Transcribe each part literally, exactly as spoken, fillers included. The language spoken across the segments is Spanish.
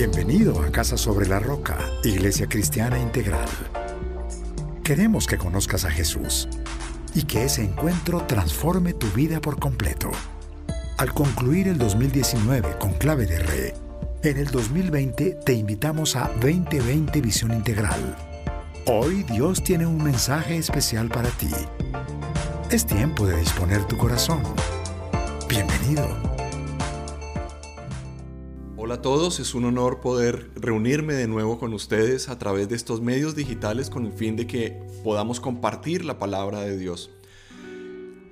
Bienvenido a Casa Sobre la Roca, Iglesia Cristiana Integral. Queremos que conozcas a Jesús y que ese encuentro transforme tu vida por completo. Al concluir el dos mil diecinueve con clave de re, en el dos mil veinte te invitamos a veinte veinte Visión Integral. Hoy Dios tiene un mensaje especial para ti. Es tiempo de disponer tu corazón. Bienvenido. Hola a todos, es un honor poder reunirme de nuevo con ustedes a través de estos medios digitales con el fin de que podamos compartir la palabra de Dios.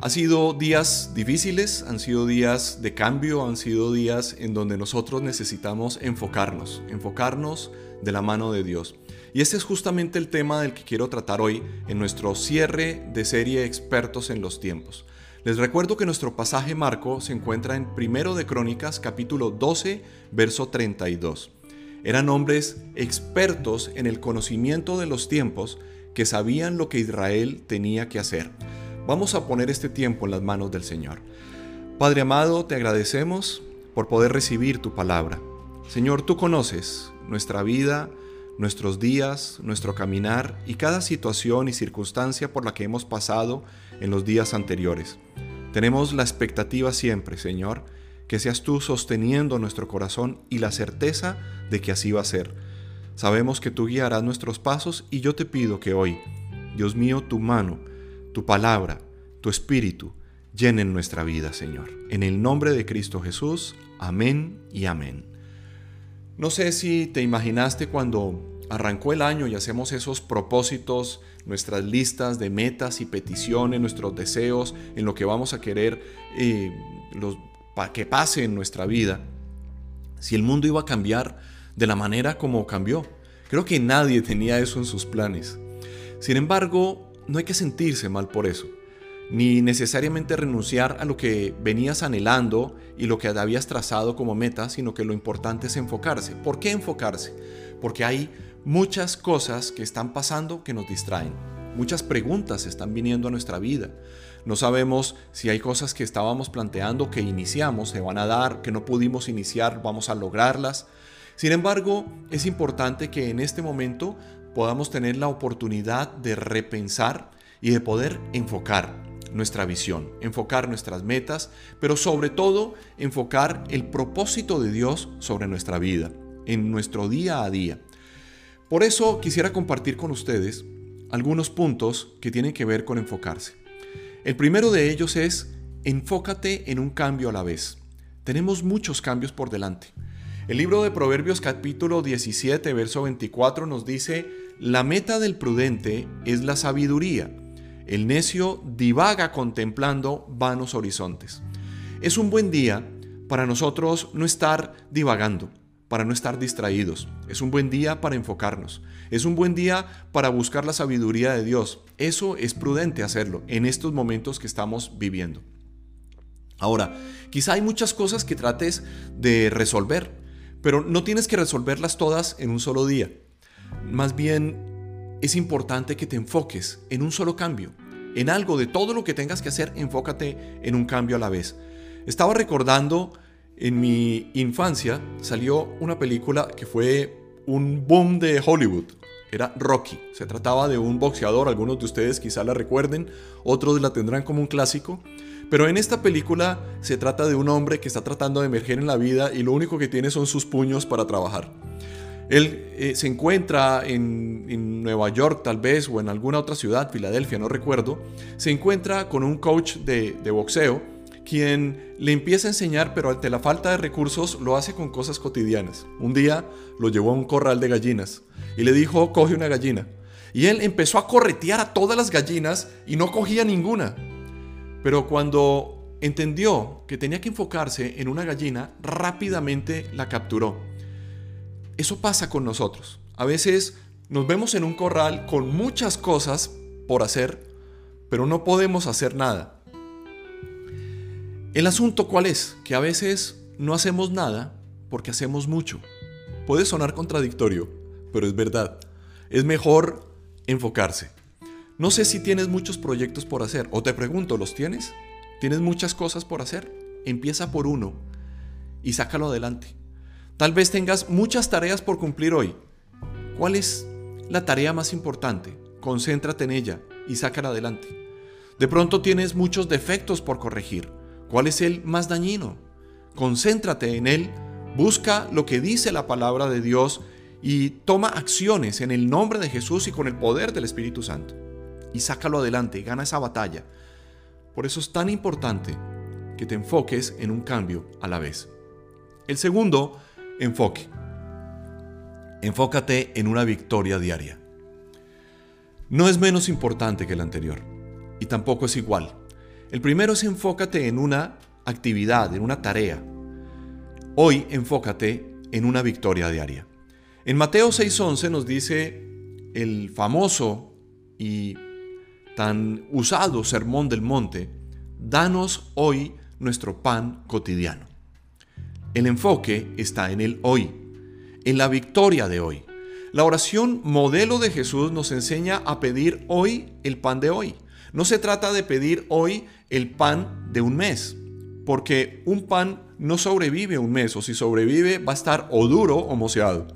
Han sido días difíciles, han sido días de cambio, han sido días en donde nosotros necesitamos enfocarnos, enfocarnos de la mano de Dios. Y este es justamente el tema del que quiero tratar hoy en nuestro cierre de serie Expertos en los Tiempos. Les recuerdo que nuestro pasaje marco se encuentra en Primero de Crónicas, capítulo doce, verso treinta y dos. Eran hombres expertos en el conocimiento de los tiempos que sabían lo que Israel tenía que hacer. Vamos a poner este tiempo en las manos del Señor. Padre amado, te agradecemos por poder recibir tu palabra. Señor, tú conoces nuestra vida, nuestros días, nuestro caminar y cada situación y circunstancia por la que hemos pasado en los días anteriores. Tenemos la expectativa siempre, Señor, que seas tú sosteniendo nuestro corazón y la certeza de que así va a ser. Sabemos que tú guiarás nuestros pasos y yo te pido que hoy, Dios mío, tu mano, tu palabra, tu espíritu, llenen nuestra vida, Señor. En el nombre de Cristo Jesús, amén y amén. No sé si te imaginaste cuando arrancó el año y hacemos esos propósitos, nuestras listas de metas y peticiones, nuestros deseos, en lo que vamos a querer eh, los, pa, que pase en nuestra vida. Si el mundo iba a cambiar de la manera como cambió. Creo que nadie tenía eso en sus planes. Sin embargo, no hay que sentirse mal por eso, ni necesariamente renunciar a lo que venías anhelando y lo que habías trazado como meta, sino que lo importante es enfocarse. ¿Por qué enfocarse? Porque hay muchas cosas que están pasando que nos distraen. Muchas preguntas están viniendo a nuestra vida. No sabemos si hay cosas que estábamos planteando, que iniciamos, se van a dar, que no pudimos iniciar, vamos a lograrlas. Sin embargo, es importante que en este momento podamos tener la oportunidad de repensar y de poder enfocar nuestra visión, enfocar nuestras metas, pero sobre todo enfocar el propósito de Dios sobre nuestra vida, en nuestro día a día. Por eso quisiera compartir con ustedes algunos puntos que tienen que ver con enfocarse. El primero de ellos es, enfócate en un cambio a la vez. Tenemos muchos cambios por delante. El libro de Proverbios capítulo diecisiete, verso veinticuatro nos dice: la meta del prudente es la sabiduría. El necio divaga contemplando vanos horizontes. Es un buen día para nosotros no estar divagando, para no estar distraídos. Es un buen día para enfocarnos. Es un buen día para buscar la sabiduría de Dios. Eso es prudente hacerlo en estos momentos que estamos viviendo. Ahora, quizá hay muchas cosas que trates de resolver, pero no tienes que resolverlas todas en un solo día. Más bien, es importante que te enfoques en un solo cambio, en algo de todo lo que tengas que hacer, enfócate en un cambio a la vez. Estaba recordando, en mi infancia salió una película que fue un boom de Hollywood. Era Rocky. Se trataba de un boxeador, algunos de ustedes quizá la recuerden, otros la tendrán como un clásico. Pero en esta película se trata de un hombre que está tratando de emerger en la vida y lo único que tiene son sus puños para trabajar. Él eh, se encuentra en, en Nueva York tal vez, o en alguna otra ciudad, Filadelfia, no recuerdo. Se encuentra con un coach de, de boxeo, quien le empieza a enseñar, pero ante la falta de recursos lo hace con cosas cotidianas. Un día lo llevó a un corral de gallinas y le dijo: coge una gallina. Y él empezó a corretear a todas las gallinas y no cogía ninguna. Pero cuando entendió que tenía que enfocarse en una gallina, rápidamente la capturó. Eso pasa con nosotros. A veces nos vemos en un corral con muchas cosas por hacer, pero no podemos hacer nada. El asunto, ¿cuál es? Que a veces no hacemos nada porque hacemos mucho. Puede sonar contradictorio, pero es verdad. Es mejor enfocarse. No sé si tienes muchos proyectos por hacer, o te pregunto, ¿los tienes? ¿Tienes muchas cosas por hacer? Empieza por uno y sácalo adelante. Tal vez tengas muchas tareas por cumplir hoy. ¿Cuál es la tarea más importante? Concéntrate en ella y sácala adelante. De pronto tienes muchos defectos por corregir. ¿Cuál es el más dañino? Concéntrate en él, busca lo que dice la palabra de Dios y toma acciones en el nombre de Jesús y con el poder del Espíritu Santo. Y sácalo adelante, gana esa batalla. Por eso es tan importante que te enfoques en un cambio a la vez. El segundo, enfoque. Enfócate en una victoria diaria. No es menos importante que el anterior y tampoco es igual. El primero es enfócate en una actividad, en una tarea. Hoy enfócate en una victoria diaria. En Mateo seis once nos dice el famoso y tan usado sermón del monte: danos hoy nuestro pan cotidiano. El enfoque está en el hoy, en la victoria de hoy. La oración modelo de Jesús nos enseña a pedir hoy el pan de hoy. No se trata de pedir hoy el pan de un mes, porque un pan no sobrevive un mes, o si sobrevive va a estar o duro o mosqueado.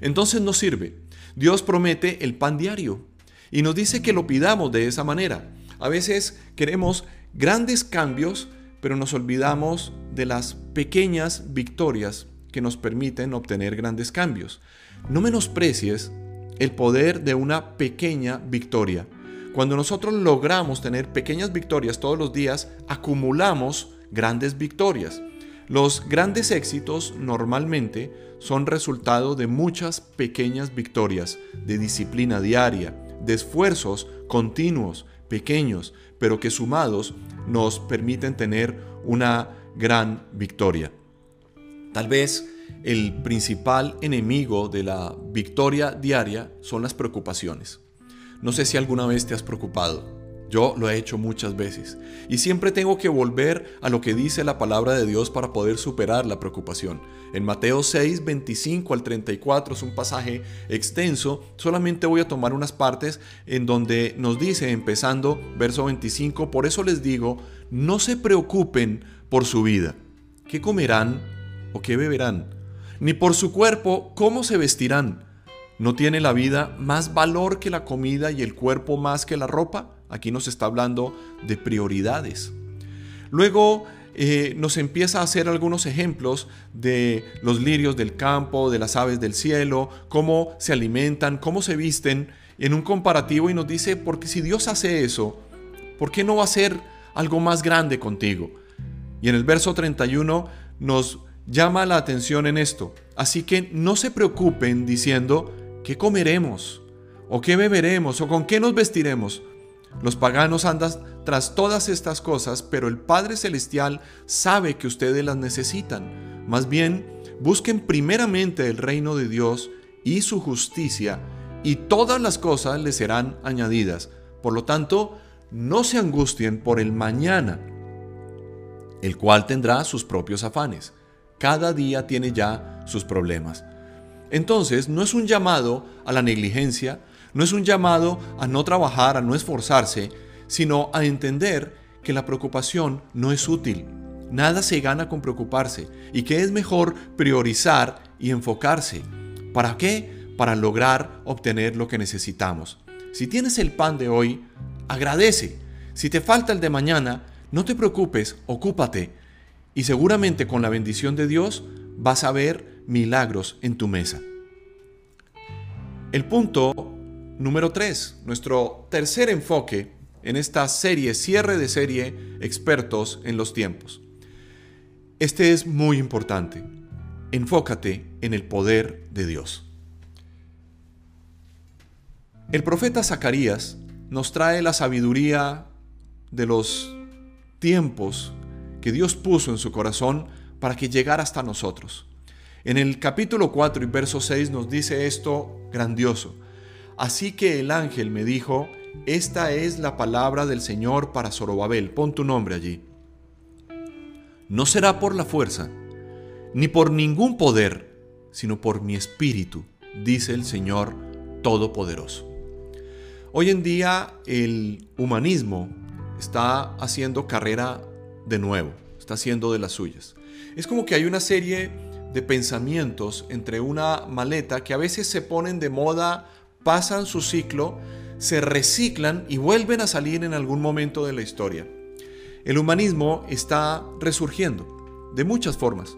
Entonces no sirve. Dios promete el pan diario y nos dice que lo pidamos de esa manera. A veces queremos grandes cambios, pero nos olvidamos de las pequeñas victorias que nos permiten obtener grandes cambios. No menosprecies el poder de una pequeña victoria. Cuando nosotros logramos tener pequeñas victorias todos los días, acumulamos grandes victorias. Los grandes éxitos normalmente son resultado de muchas pequeñas victorias, de disciplina diaria, de esfuerzos continuos, pequeños, pero que sumados nos permiten tener una gran victoria. Tal vez el principal enemigo de la victoria diaria son las preocupaciones. No sé si alguna vez te has preocupado. Yo lo he hecho muchas veces y siempre tengo que volver a lo que dice la palabra de Dios para poder superar la preocupación. En Mateo seis, veinticinco al treinta y cuatro es un pasaje extenso, solamente voy a tomar unas partes en donde nos dice, empezando verso veinticinco, por eso les digo, no se preocupen por su vida, ¿qué comerán o qué beberán? Ni por su cuerpo, ¿cómo se vestirán? ¿No tiene la vida más valor que la comida y el cuerpo más que la ropa? Aquí nos está hablando de prioridades. Luego eh, nos empieza a hacer algunos ejemplos de los lirios del campo, de las aves del cielo, cómo se alimentan, cómo se visten, en un comparativo, y nos dice, porque si Dios hace eso, ¿por qué no va a hacer algo más grande contigo? Y en el verso treinta y uno nos llama la atención en esto. Así que no se preocupen diciendo, ¿qué comeremos? ¿O qué beberemos? ¿O con qué nos vestiremos? Los paganos andan tras todas estas cosas, pero el Padre Celestial sabe que ustedes las necesitan. Más bien, busquen primeramente el reino de Dios y su justicia, y todas las cosas les serán añadidas. Por lo tanto, no se angustien por el mañana, el cual tendrá sus propios afanes. Cada día tiene ya sus problemas. Entonces, no es un llamado a la negligencia, no es un llamado a no trabajar, a no esforzarse, sino a entender que la preocupación no es útil. Nada se gana con preocuparse y que es mejor priorizar y enfocarse. ¿Para qué? Para lograr obtener lo que necesitamos. Si tienes el pan de hoy, agradece. Si te falta el de mañana, no te preocupes, ocúpate. Y seguramente con la bendición de Dios vas a ver milagros en tu mesa. El punto número tres, nuestro tercer enfoque en esta serie, cierre de serie, Expertos en los Tiempos. Este es muy importante. Enfócate en el poder de Dios. El profeta Zacarías nos trae la sabiduría de los tiempos que Dios puso en su corazón para que llegara hasta nosotros. En el capítulo cuatro y verso seis nos dice esto grandioso. Así que el ángel me dijo, esta es la palabra del Señor para Zorobabel, pon tu nombre allí. No será por la fuerza, ni por ningún poder, sino por mi espíritu, dice el Señor Todopoderoso. Hoy en día el humanismo está haciendo carrera de nuevo, está haciendo de las suyas. Es como que hay una serie de pensamientos entre una maleta que a veces se ponen de moda, pasan su ciclo, se reciclan y vuelven a salir en algún momento de la historia. El humanismo está resurgiendo de muchas formas,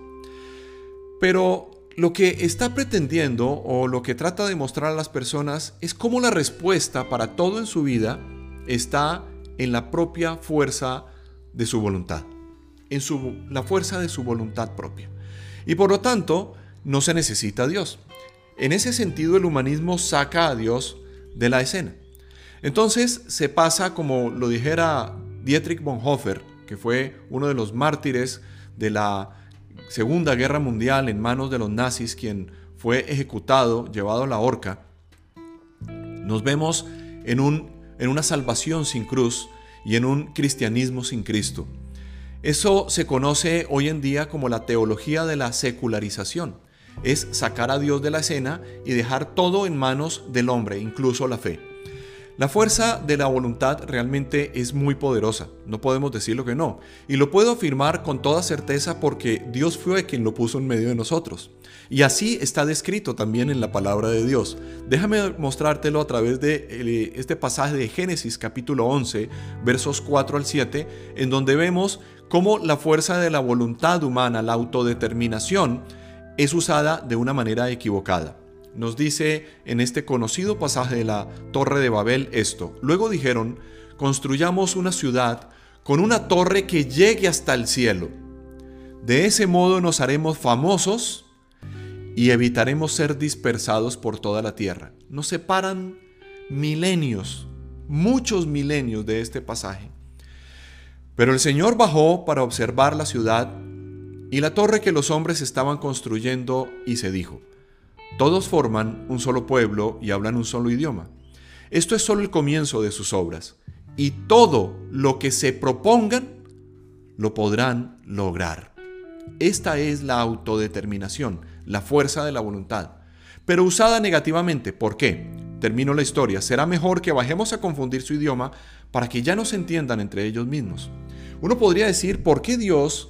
pero lo que está pretendiendo o lo que trata de mostrar a las personas es cómo la respuesta para todo en su vida está en la propia fuerza de su voluntad, en su, la fuerza de su voluntad propia. Y por lo tanto, no se necesita a Dios. En ese sentido, el humanismo saca a Dios de la escena. Entonces se pasa, como lo dijera Dietrich Bonhoeffer, que fue uno de los mártires de la Segunda Guerra Mundial en manos de los nazis, quien fue ejecutado, llevado a la horca. Nos vemos en, un, en una salvación sin cruz y en un cristianismo sin Cristo. Eso se conoce hoy en día como la teología de la secularización. Es sacar a Dios de la escena y dejar todo en manos del hombre, incluso la fe. La fuerza de la voluntad realmente es muy poderosa, no podemos decirlo que no. Y lo puedo afirmar con toda certeza porque Dios fue quien lo puso en medio de nosotros. Y así está descrito también en la palabra de Dios. Déjame mostrártelo a través de este pasaje de Génesis capítulo once, versos cuatro al siete, en donde vemos cómo la fuerza de la voluntad humana, la autodeterminación, es usada de una manera equivocada. Nos dice en este conocido pasaje de la Torre de Babel esto: luego dijeron, construyamos una ciudad con una torre que llegue hasta el cielo. De ese modo nos haremos famosos y evitaremos ser dispersados por toda la tierra. Nos separan milenios, muchos milenios de este pasaje. Pero el Señor bajó para observar la ciudad y la torre que los hombres estaban construyendo, y se dijo: todos forman un solo pueblo y hablan un solo idioma. Esto es solo el comienzo de sus obras, y todo lo que se propongan lo podrán lograr. Esta es la autodeterminación, la fuerza de la voluntad, pero usada negativamente. ¿Por qué? Termino la historia. Será mejor que bajemos a confundir su idioma para que ya no se entiendan entre ellos mismos. Uno podría decir, ¿por qué Dios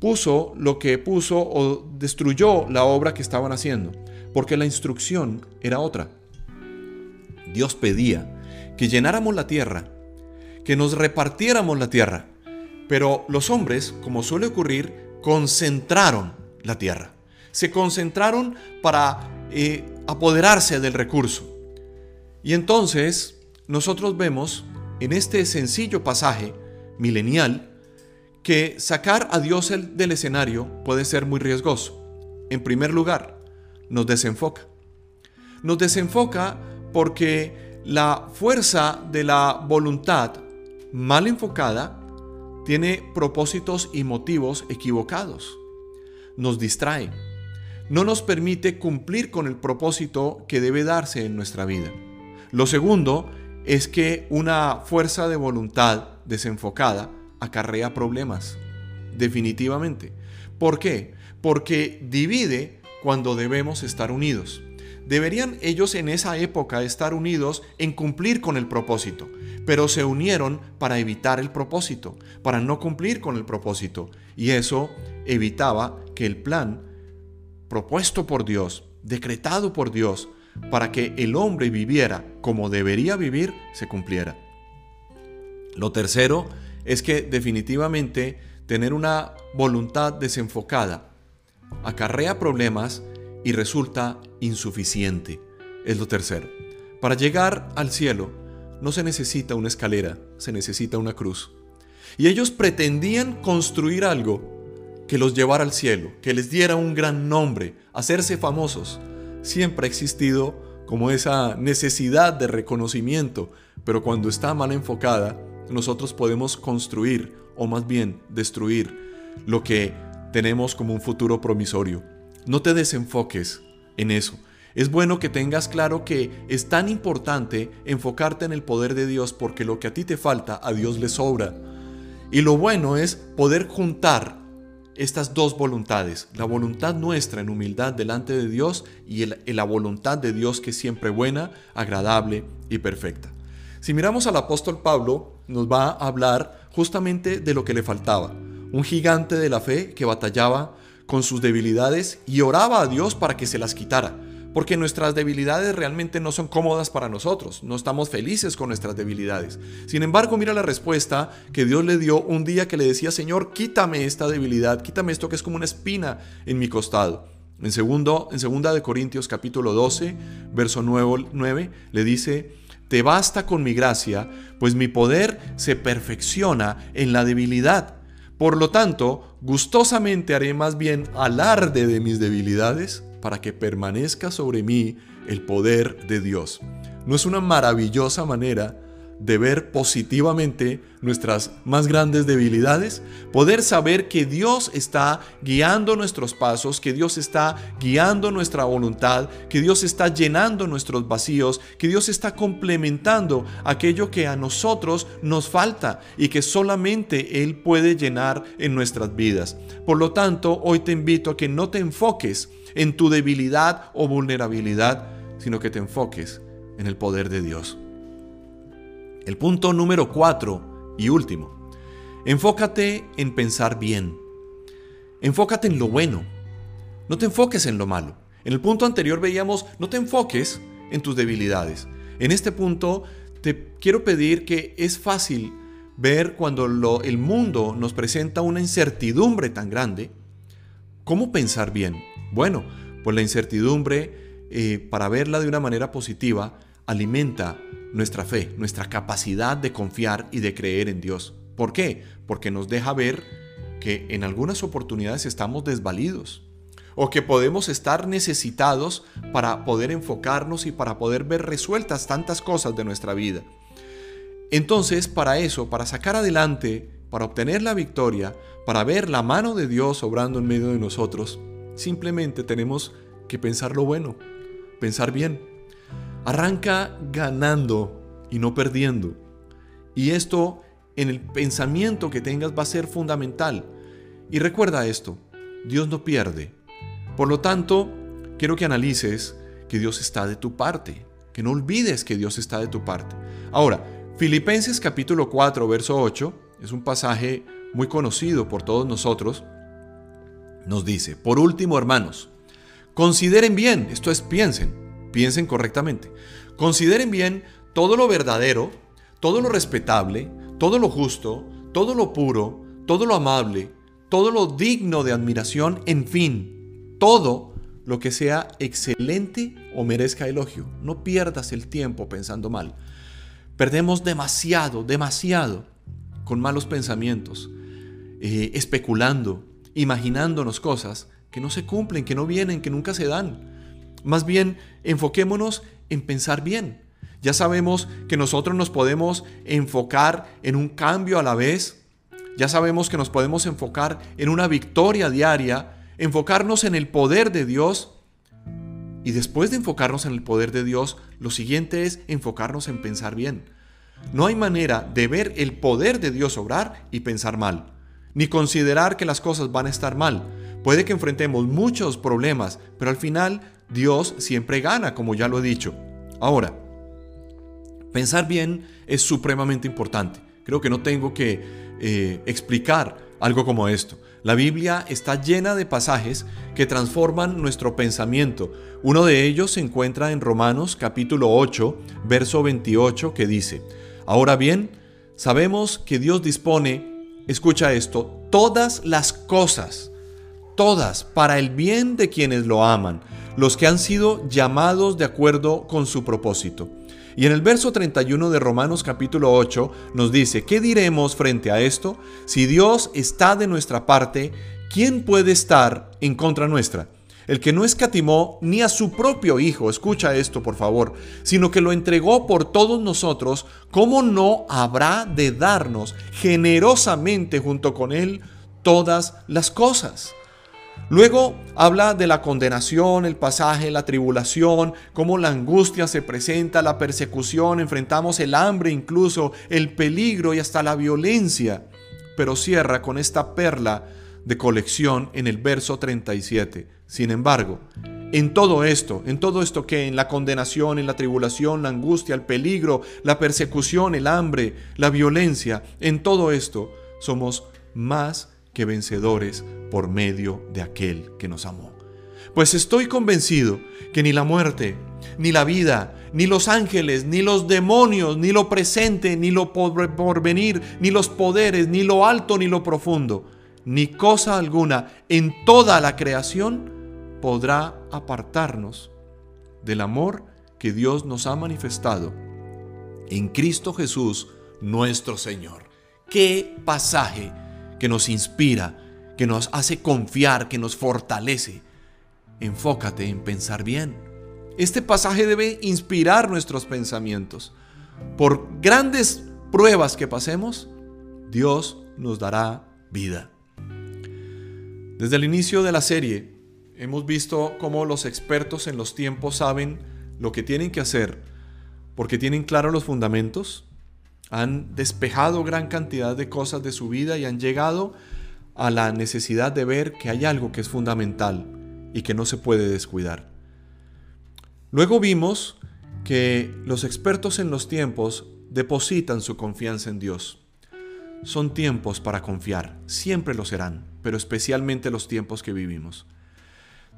puso lo que puso o destruyó la obra que estaban haciendo? Porque la instrucción era otra. Dios pedía que llenáramos la tierra, que nos repartiéramos la tierra, pero los hombres, como suele ocurrir, concentraron la tierra. Se concentraron para eh, apoderarse del recurso. Y entonces nosotros vemos en este sencillo pasaje milenial que sacar a Dios del escenario puede ser muy riesgoso. En primer lugar, nos desenfoca. Nos desenfoca porque la fuerza de la voluntad mal enfocada tiene propósitos y motivos equivocados. Nos distrae. No nos permite cumplir con el propósito que debe darse en nuestra vida. Lo segundo es que una fuerza de voluntad desenfocada acarrea problemas, definitivamente. ¿Por qué? Porque divide cuando debemos estar unidos. Deberían ellos en esa época estar unidos en cumplir con el propósito, pero se unieron para evitar el propósito, para no cumplir con el propósito, y eso evitaba que el plan propuesto por Dios, decretado por Dios, para que el hombre viviera como debería vivir, se cumpliera. Lo tercero es que definitivamente tener una voluntad desenfocada acarrea problemas y resulta insuficiente. Es lo tercero. Para llegar al cielo no se necesita una escalera, se necesita una cruz. Y ellos pretendían construir algo que los llevara al cielo, que les diera un gran nombre, hacerse famosos. Siempre ha existido como esa necesidad de reconocimiento, pero cuando está mal enfocada, nosotros podemos construir, o más bien destruir, lo que tenemos como un futuro promisorio. No te desenfoques en eso. Es bueno que tengas claro que es tan importante enfocarte en el poder de Dios, porque lo que a ti te falta, a Dios le sobra. Y lo bueno es poder juntar estas dos voluntades, la voluntad nuestra en humildad delante de Dios y el, la voluntad de Dios, que es siempre buena, agradable y perfecta. Si miramos al apóstol Pablo, nos va a hablar justamente de lo que le faltaba. Un gigante de la fe que batallaba con sus debilidades y oraba a Dios para que se las quitara, porque nuestras debilidades realmente no son cómodas para nosotros, no estamos felices con nuestras debilidades. Sin embargo, mira la respuesta que Dios le dio un día que le decía: Señor, quítame esta debilidad, quítame esto que es como una espina en mi costado. En, segundo, en Segunda de Corintios capítulo doce, verso nueve, le dice: Te basta con mi gracia, pues mi poder se perfecciona en la debilidad. Por lo tanto, gustosamente haré más bien alarde de mis debilidades, para que permanezca sobre mí el poder de Dios. ¿No es una maravillosa manera de ver positivamente nuestras más grandes debilidades? Poder saber que Dios está guiando nuestros pasos, que Dios está guiando nuestra voluntad, que Dios está llenando nuestros vacíos, que Dios está complementando aquello que a nosotros nos falta y que solamente Él puede llenar en nuestras vidas. Por lo tanto, hoy te invito a que no te enfoques en tu debilidad o vulnerabilidad, sino que te enfoques en el poder de Dios. El punto número cuatro y último. Enfócate en pensar bien. Enfócate en lo bueno. No te enfoques en lo malo. En el punto anterior veíamos, no te enfoques en tus debilidades. En este punto te quiero pedir que es fácil ver cuando lo, el mundo nos presenta una incertidumbre tan grande. ¿Cómo pensar bien? Bueno, pues la incertidumbre, eh, para verla de una manera positiva, alimenta nuestra fe, nuestra capacidad de confiar y de creer en Dios. ¿Por qué? Porque nos deja ver que en algunas oportunidades estamos desvalidos o que podemos estar necesitados para poder enfocarnos y para poder ver resueltas tantas cosas de nuestra vida. Entonces, para eso, para sacar adelante, para obtener la victoria, para ver la mano de Dios obrando en medio de nosotros, simplemente tenemos que pensar lo bueno, pensar bien. Arranca ganando y no perdiendo. Y esto, en el pensamiento que tengas, va a ser fundamental. Y recuerda esto: Dios no pierde. Por lo tanto, quiero que analices que Dios está de tu parte. Que no olvides que Dios está de tu parte. Ahora, Filipenses capítulo cuatro, verso ocho, es un pasaje muy conocido por todos nosotros. Nos dice: Por último, hermanos, consideren bien, esto es, piensen, Piensen correctamente. Consideren bien todo lo verdadero, todo lo respetable, todo lo justo, todo lo puro, todo lo amable, todo lo digno de admiración, en fin, todo lo que sea excelente o merezca elogio. No pierdas el tiempo pensando mal. Perdemos demasiado, demasiado con malos pensamientos, eh, especulando, imaginándonos cosas que no se cumplen, que no vienen, que nunca se dan. Más bien, enfoquémonos en pensar bien. Ya sabemos que nosotros nos podemos enfocar en un cambio a la vez. Ya sabemos que nos podemos enfocar en una victoria diaria, enfocarnos en el poder de Dios. Y después de enfocarnos en el poder de Dios, lo siguiente es enfocarnos en pensar bien. No hay manera de ver el poder de Dios obrar y pensar mal, ni considerar que las cosas van a estar mal. Puede que enfrentemos muchos problemas, pero al final Dios siempre gana, como ya lo he dicho. Ahora, pensar bien es supremamente importante. Creo que no tengo que eh, explicar algo como esto. La Biblia está llena de pasajes que transforman nuestro pensamiento. Uno de ellos se encuentra en Romanos capítulo ocho, verso veintiocho, que dice: Ahora bien, sabemos que Dios dispone, escucha esto, todas las cosas, todas, para el bien de quienes lo aman, los que han sido llamados de acuerdo con su propósito. Y en el verso treinta y uno de Romanos capítulo ocho nos dice: ¿Qué diremos frente a esto? Si Dios está de nuestra parte, ¿quién puede estar en contra nuestra? El que no escatimó ni a su propio Hijo, escucha esto por favor, sino que lo entregó por todos nosotros, ¿cómo no habrá de darnos generosamente junto con Él todas las cosas? Luego habla de la condenación, el pasaje, la tribulación, cómo la angustia se presenta, la persecución, enfrentamos el hambre incluso, el peligro y hasta la violencia. Pero cierra con esta perla de colección en el verso treinta y siete. Sin embargo, en todo esto, en todo esto que en la condenación, en la tribulación, la angustia, el peligro, la persecución, el hambre, la violencia, en todo esto somos más que vencedores por medio de aquel que nos amó. Pues estoy convencido que ni la muerte, ni la vida, ni los ángeles, ni los demonios, ni lo presente, ni lo porvenir, ni los poderes, ni lo alto, ni lo profundo, ni cosa alguna en toda la creación podrá apartarnos del amor que Dios nos ha manifestado en Cristo Jesús, nuestro Señor. ¡Qué pasaje que nos inspira, que nos hace confiar, que nos fortalece! Enfócate en pensar bien. Este pasaje debe inspirar nuestros pensamientos. Por grandes pruebas que pasemos, Dios nos dará vida. Desde el inicio de la serie, hemos visto cómo los expertos en los tiempos saben lo que tienen que hacer, porque tienen claros los fundamentos, han despejado gran cantidad de cosas de su vida y han llegado a la necesidad de ver que hay algo que es fundamental y que no se puede descuidar. Luego vimos que los expertos en los tiempos depositan su confianza en Dios. Son tiempos para confiar, siempre lo serán, pero especialmente los tiempos que vivimos.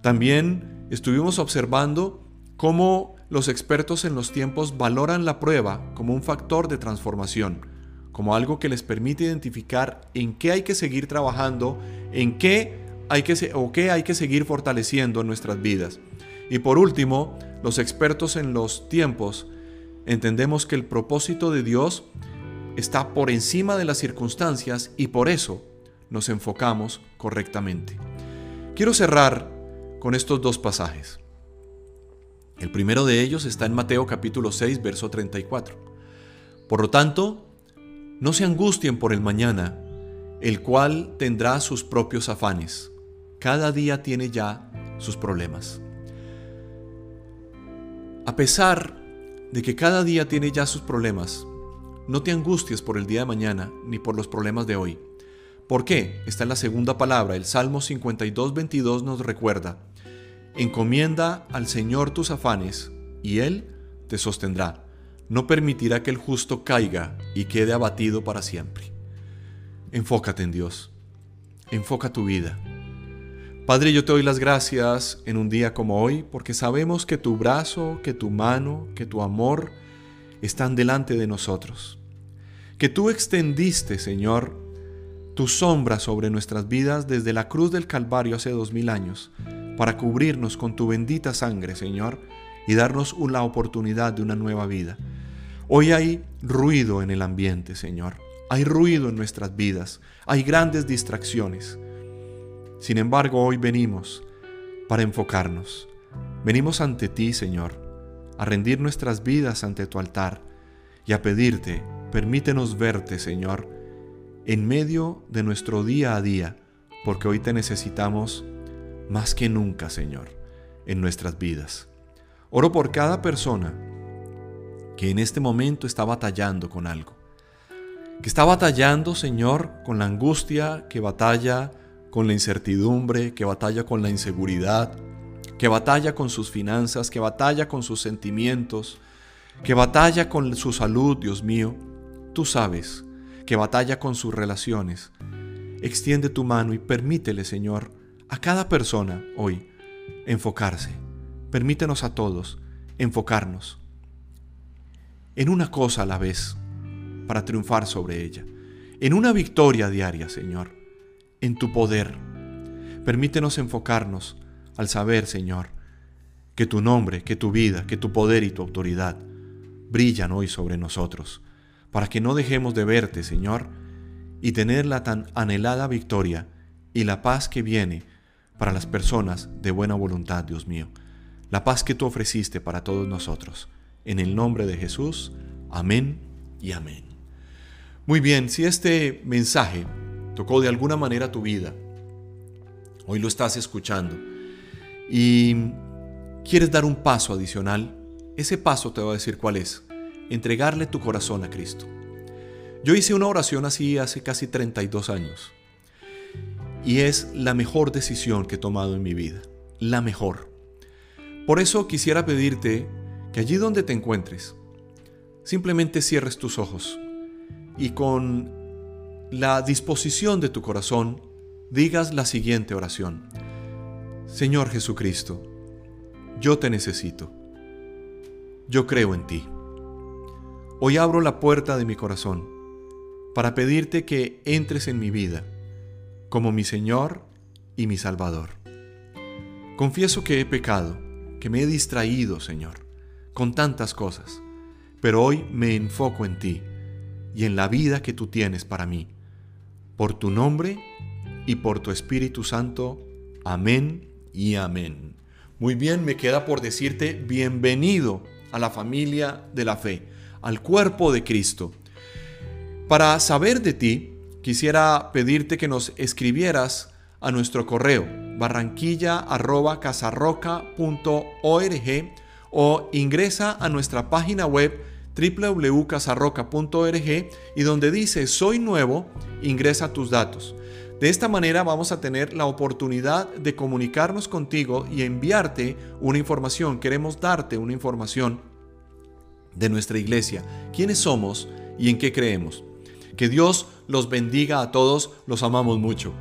También estuvimos observando cómo los expertos en los tiempos valoran la prueba como un factor de transformación, como algo que les permite identificar en qué hay que seguir trabajando, en qué hay que, o qué hay que seguir fortaleciendo en nuestras vidas. Y por último, los expertos en los tiempos entendemos que el propósito de Dios está por encima de las circunstancias y por eso nos enfocamos correctamente. Quiero cerrar con estos dos pasajes. El primero de ellos está en Mateo capítulo seis, verso treinta y cuatro. Por lo tanto, no se angustien por el mañana, el cual tendrá sus propios afanes. Cada día tiene ya sus problemas. A pesar de que cada día tiene ya sus problemas, no te angusties por el día de mañana ni por los problemas de hoy. ¿Por qué? Está en la segunda palabra. El Salmo cincuenta y dos, veintidós nos recuerda: encomienda al Señor tus afanes y Él te sostendrá. No permitirá que el justo caiga y quede abatido para siempre. Enfócate en Dios. Enfoca tu vida. Padre, yo te doy las gracias en un día como hoy, porque sabemos que tu brazo, que tu mano, que tu amor están delante de nosotros. Que tú extendiste, Señor, tu sombra sobre nuestras vidas desde la cruz del Calvario hace dos mil años, para cubrirnos con tu bendita sangre, Señor, y darnos la oportunidad de una nueva vida. Hoy hay ruido en el ambiente, Señor. Hay ruido en nuestras vidas. Hay grandes distracciones. Sin embargo, hoy venimos para enfocarnos. Venimos ante ti, Señor, a rendir nuestras vidas ante tu altar y a pedirte, permítenos verte, Señor, en medio de nuestro día a día, porque hoy te necesitamos más que nunca, Señor, en nuestras vidas. Oro por cada persona que en este momento está batallando con algo, que está batallando, Señor, con la angustia, que batalla con la incertidumbre, que batalla con la inseguridad, que batalla con sus finanzas, que batalla con sus sentimientos, que batalla con su salud, Dios mío. Tú sabes que batalla con sus relaciones. Extiende tu mano y permítele, Señor, a cada persona hoy enfocarse. Permítenos a todos enfocarnos en una cosa a la vez para triunfar sobre ella, en una victoria diaria, Señor, en tu poder. Permítenos enfocarnos al saber, Señor, que tu nombre, que tu vida, que tu poder y tu autoridad brillan hoy sobre nosotros, para que no dejemos de verte, Señor, y tener la tan anhelada victoria y la paz que viene para las personas de buena voluntad, Dios mío. La paz que tú ofreciste para todos nosotros. En el nombre de Jesús, amén y amén. Muy bien, si este mensaje tocó de alguna manera tu vida, hoy lo estás escuchando y quieres dar un paso adicional, ese paso te va a decir cuál es: entregarle tu corazón a Cristo. Yo hice una oración así hace casi treinta y dos años y es la mejor decisión que he tomado en mi vida, la mejor. Por eso quisiera pedirte que allí donde te encuentres, simplemente cierres tus ojos y con la disposición de tu corazón digas la siguiente oración: Señor Jesucristo, yo te necesito. Yo creo en ti. Hoy abro la puerta de mi corazón para pedirte que entres en mi vida como mi Señor y mi Salvador. Confieso que he pecado, que me he distraído, Señor, con tantas cosas, pero hoy me enfoco en ti y en la vida que tú tienes para mí. Por tu nombre y por tu Espíritu Santo. Amén y amén. Muy bien, me queda por decirte bienvenido a la familia de la fe, al cuerpo de Cristo. Para saber de ti, quisiera pedirte que nos escribieras a nuestro correo barranquilla arroba casaroca punto org o ingresa a nuestra página web doble u doble u doble u punto casaroca punto org y donde dice Soy Nuevo, ingresa tus datos. De esta manera vamos a tener la oportunidad de comunicarnos contigo y enviarte una información. Queremos darte una información de nuestra iglesia, quiénes somos y en qué creemos. Que Dios los bendiga a todos, los amamos mucho.